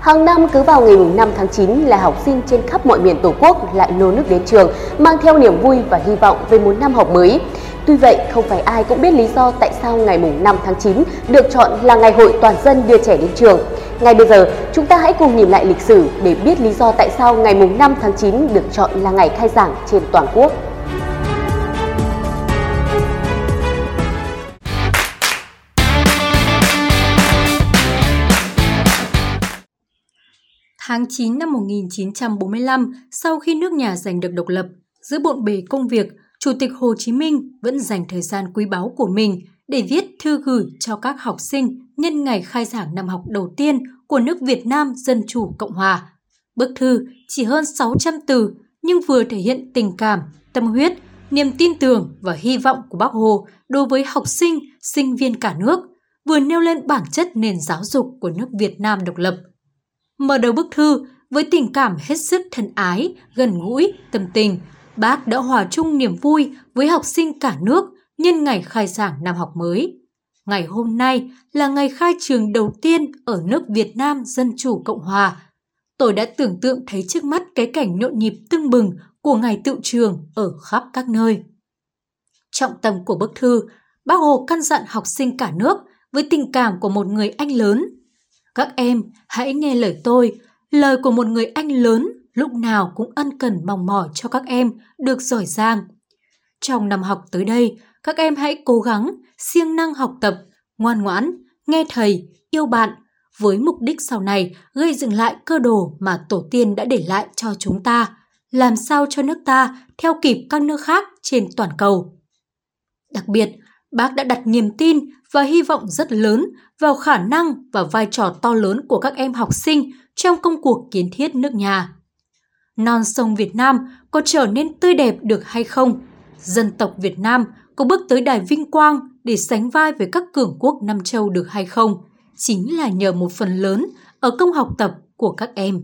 Hàng năm cứ vào ngày 5 tháng 9 là học sinh trên khắp mọi miền Tổ quốc lại nô nức đến trường, mang theo niềm vui và hy vọng về một năm học mới. Tuy vậy, không phải ai cũng biết lý do tại sao ngày 5 tháng 9 được chọn là ngày hội toàn dân đưa trẻ đến trường. Ngay bây giờ, chúng ta hãy cùng nhìn lại lịch sử để biết lý do tại sao ngày 5 tháng 9 được chọn là ngày khai giảng trên toàn quốc. Tháng 9 năm 1945, sau khi nước nhà giành được độc lập, giữa bộn bề công việc, Chủ tịch Hồ Chí Minh vẫn dành thời gian quý báu của mình để viết thư gửi cho các học sinh nhân ngày khai giảng năm học đầu tiên của nước Việt Nam Dân Chủ Cộng Hòa. Bức thư chỉ hơn 600 từ nhưng vừa thể hiện tình cảm, tâm huyết, niềm tin tưởng và hy vọng của Bác Hồ đối với học sinh, sinh viên cả nước, vừa nêu lên bản chất nền giáo dục của nước Việt Nam độc lập. Mở đầu bức thư với tình cảm hết sức thân ái, gần gũi, tâm tình, Bác đã hòa chung niềm vui với học sinh cả nước nhân ngày khai giảng năm học mới. Ngày hôm nay là ngày khai trường đầu tiên ở nước Việt Nam Dân Chủ Cộng Hòa. Tôi đã tưởng tượng thấy trước mắt cái cảnh nhộn nhịp tưng bừng của ngày tựu trường ở khắp các nơi. Trọng tâm của bức thư, Bác Hồ căn dặn học sinh cả nước với tình cảm của một người anh lớn. Các em hãy nghe lời tôi, lời của một người anh lớn lúc nào cũng ân cần mong mỏi cho các em được giỏi giang. Trong năm học tới đây, các em hãy cố gắng, siêng năng học tập, ngoan ngoãn, nghe thầy, yêu bạn, với mục đích sau này gây dựng lại cơ đồ mà tổ tiên đã để lại cho chúng ta, làm sao cho nước ta theo kịp các nước khác trên toàn cầu. Đặc biệt, Bác đã đặt niềm tin và hy vọng rất lớn vào khả năng và vai trò to lớn của các em học sinh trong công cuộc kiến thiết nước nhà. Non sông Việt Nam có trở nên tươi đẹp được hay không? Dân tộc Việt Nam có bước tới đài vinh quang để sánh vai với các cường quốc Nam Châu được hay không? Chính là nhờ một phần lớn ở công học tập của các em.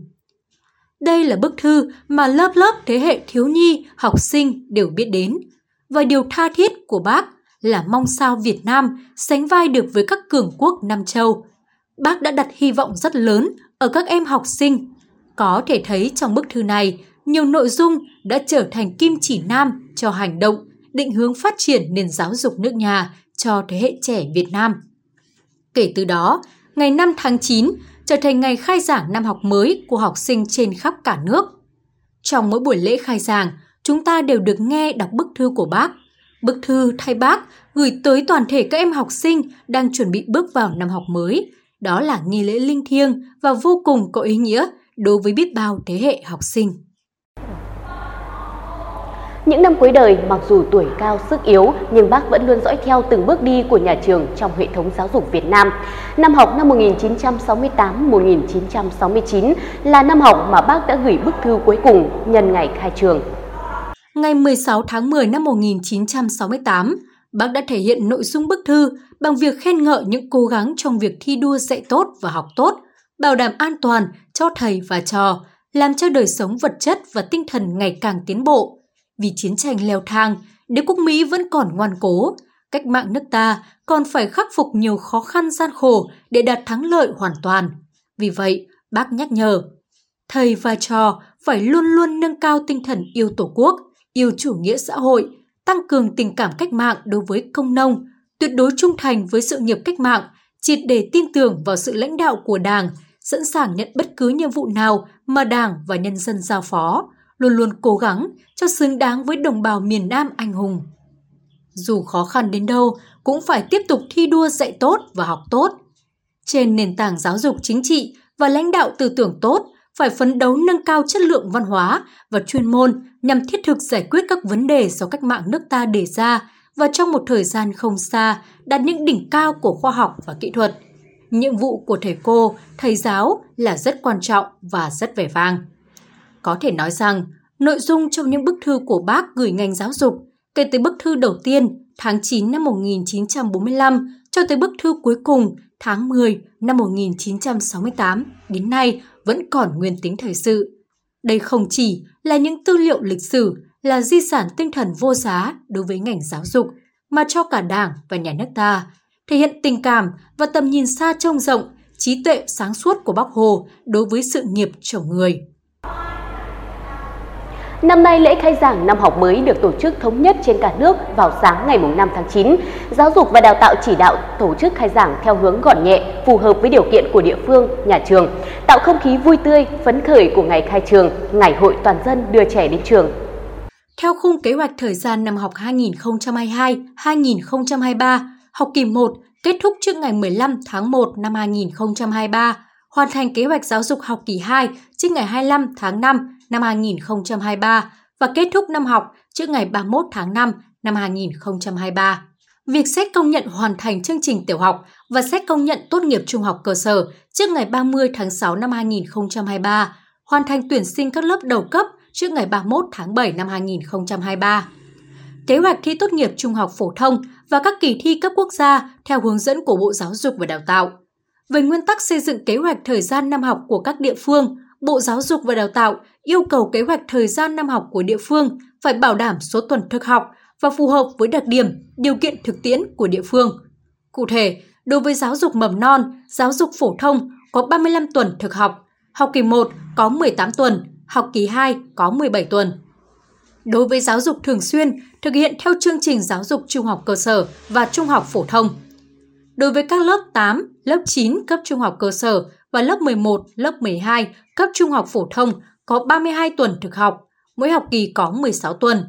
Đây là bức thư mà lớp lớp thế hệ thiếu nhi, học sinh đều biết đến. Và điều tha thiết của Bác là mong sao Việt Nam sánh vai được với các cường quốc Nam Châu. Bác đã đặt hy vọng rất lớn ở các em học sinh. Có thể thấy trong bức thư này, nhiều nội dung đã trở thành kim chỉ nam cho hành động, định hướng phát triển nền giáo dục nước nhà cho thế hệ trẻ Việt Nam. Kể từ đó, ngày 5 tháng 9 trở thành ngày khai giảng năm học mới của học sinh trên khắp cả nước. Trong mỗi buổi lễ khai giảng, chúng ta đều được nghe đọc bức thư của Bác. Bức thư thay Bác gửi tới toàn thể các em học sinh đang chuẩn bị bước vào năm học mới. Đó là nghi lễ linh thiêng và vô cùng có ý nghĩa đối với biết bao thế hệ học sinh. Những năm cuối đời, mặc dù tuổi cao sức yếu, nhưng Bác vẫn luôn dõi theo từng bước đi của nhà trường trong hệ thống giáo dục Việt Nam. Năm học năm 1968-1969 là năm học mà Bác đã gửi bức thư cuối cùng nhân ngày khai trường. Ngày 16 tháng 10 năm 1968, Bác đã thể hiện nội dung bức thư bằng việc khen ngợi những cố gắng trong việc thi đua dạy tốt và học tốt, bảo đảm an toàn cho thầy và trò, làm cho đời sống vật chất và tinh thần ngày càng tiến bộ. Vì chiến tranh leo thang, đế quốc Mỹ vẫn còn ngoan cố, cách mạng nước ta còn phải khắc phục nhiều khó khăn gian khổ để đạt thắng lợi hoàn toàn. Vì vậy, Bác nhắc nhở, thầy và trò phải luôn luôn nâng cao tinh thần yêu Tổ quốc, yêu chủ nghĩa xã hội, tăng cường tình cảm cách mạng đối với công nông, tuyệt đối trung thành với sự nghiệp cách mạng, triệt để tin tưởng vào sự lãnh đạo của Đảng, sẵn sàng nhận bất cứ nhiệm vụ nào mà Đảng và nhân dân giao phó, luôn luôn cố gắng cho xứng đáng với đồng bào miền Nam anh hùng. Dù khó khăn đến đâu, cũng phải tiếp tục thi đua dạy tốt và học tốt. Trên nền tảng giáo dục chính trị và lãnh đạo tư tưởng tốt, phải phấn đấu nâng cao chất lượng văn hóa và chuyên môn nhằm thiết thực giải quyết các vấn đề do cách mạng nước ta đề ra và trong một thời gian không xa đạt những đỉnh cao của khoa học và kỹ thuật. Nhiệm vụ của thầy cô, thầy giáo là rất quan trọng và rất vẻ vang. Có thể nói rằng, nội dung trong những bức thư của Bác gửi ngành giáo dục kể từ bức thư đầu tiên tháng 9 năm 1945 cho tới bức thư cuối cùng tháng 10 năm 1968 đến nay vẫn còn nguyên tính thời sự. Đây không chỉ là những tư liệu lịch sử, là di sản tinh thần vô giá đối với ngành giáo dục, mà cho cả Đảng và nhà nước ta, thể hiện tình cảm và tầm nhìn xa trông rộng, trí tuệ sáng suốt của Bác Hồ đối với sự nghiệp trồng người. Năm nay, lễ khai giảng năm học mới được tổ chức thống nhất trên cả nước vào sáng ngày 5 tháng 9. Giáo dục và Đào tạo chỉ đạo tổ chức khai giảng theo hướng gọn nhẹ, phù hợp với điều kiện của địa phương, nhà trường, tạo không khí vui tươi, phấn khởi của ngày khai trường, ngày hội toàn dân đưa trẻ đến trường. Theo khung kế hoạch thời gian năm học 2022-2023, học kỳ 1 kết thúc trước ngày 15 tháng 1 năm 2023, hoàn thành kế hoạch giáo dục học kỳ 2 trước ngày 25 tháng 5 năm 2023 và kết thúc năm học trước ngày 31 tháng 5 năm 2023. Việc xét công nhận hoàn thành chương trình tiểu học và xét công nhận tốt nghiệp trung học cơ sở trước ngày 30 tháng 6 năm 2023, hoàn thành tuyển sinh các lớp đầu cấp trước ngày 31 tháng 7 năm 2023. Kế hoạch thi tốt nghiệp trung học phổ thông và các kỳ thi cấp quốc gia theo hướng dẫn của Bộ Giáo dục và Đào tạo. Về nguyên tắc xây dựng kế hoạch thời gian năm học của các địa phương, Bộ Giáo dục và Đào tạo yêu cầu kế hoạch thời gian năm học của địa phương phải bảo đảm số tuần thực học và phù hợp với đặc điểm, điều kiện thực tiễn của địa phương. Cụ thể, đối với giáo dục mầm non, giáo dục phổ thông có 35 tuần thực học, học kỳ 1 có 18 tuần, học kỳ 2 có 17 tuần. Đối với giáo dục thường xuyên, thực hiện theo chương trình giáo dục trung học cơ sở và trung học phổ thông. Đối với các lớp 8, lớp 9 cấp trung học cơ sở và lớp 11, lớp 12 cấp trung học phổ thông có 32 tuần thực học, mỗi học kỳ có 16 tuần.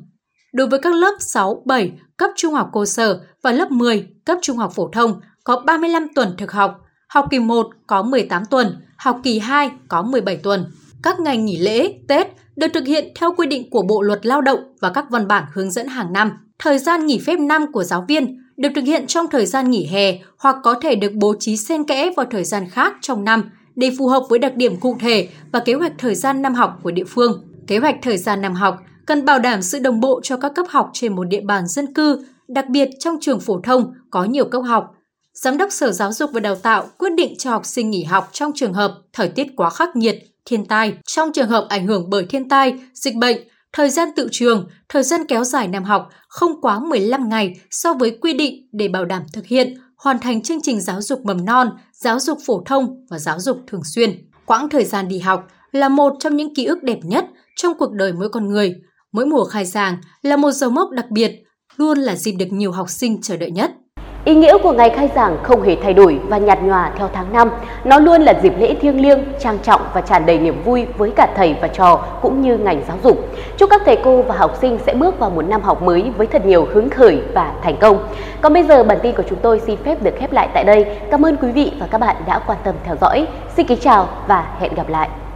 Đối với các lớp 6, 7 cấp trung học cơ sở và lớp 10 cấp trung học phổ thông có 35 tuần thực học, học kỳ 1 có 18 tuần, học kỳ 2 có 17 tuần. Các ngày nghỉ lễ, Tết được thực hiện theo quy định của Bộ Luật Lao động và các văn bản hướng dẫn hàng năm. Thời gian nghỉ phép năm của giáo viên được thực hiện trong thời gian nghỉ hè hoặc có thể được bố trí xen kẽ vào thời gian khác trong năm để phù hợp với đặc điểm cụ thể và kế hoạch thời gian năm học của địa phương. Kế hoạch thời gian năm học cần bảo đảm sự đồng bộ cho các cấp học trên một địa bàn dân cư, đặc biệt trong trường phổ thông có nhiều cấp học. Giám đốc Sở Giáo dục và Đào tạo quyết định cho học sinh nghỉ học trong trường hợp thời tiết quá khắc nghiệt, thiên tai, trong trường hợp ảnh hưởng bởi thiên tai, dịch bệnh, thời gian tự trường, thời gian kéo dài năm học không quá 15 ngày so với quy định để bảo đảm thực hiện, hoàn thành chương trình giáo dục mầm non, giáo dục phổ thông và giáo dục thường xuyên. Quãng thời gian đi học là một trong những ký ức đẹp nhất trong cuộc đời mỗi con người. Mỗi mùa khai giảng là một dấu mốc đặc biệt, luôn là dịp được nhiều học sinh chờ đợi nhất. Ý nghĩa của ngày khai giảng không hề thay đổi và nhạt nhòa theo tháng năm. Nó luôn là dịp lễ thiêng liêng, trang trọng và tràn đầy niềm vui với cả thầy và trò cũng như ngành giáo dục. Chúc các thầy cô và học sinh sẽ bước vào một năm học mới với thật nhiều hứng khởi và thành công. Còn bây giờ, bản tin của chúng tôi xin phép được khép lại tại đây. Cảm ơn quý vị và các bạn đã quan tâm theo dõi. Xin kính chào và hẹn gặp lại.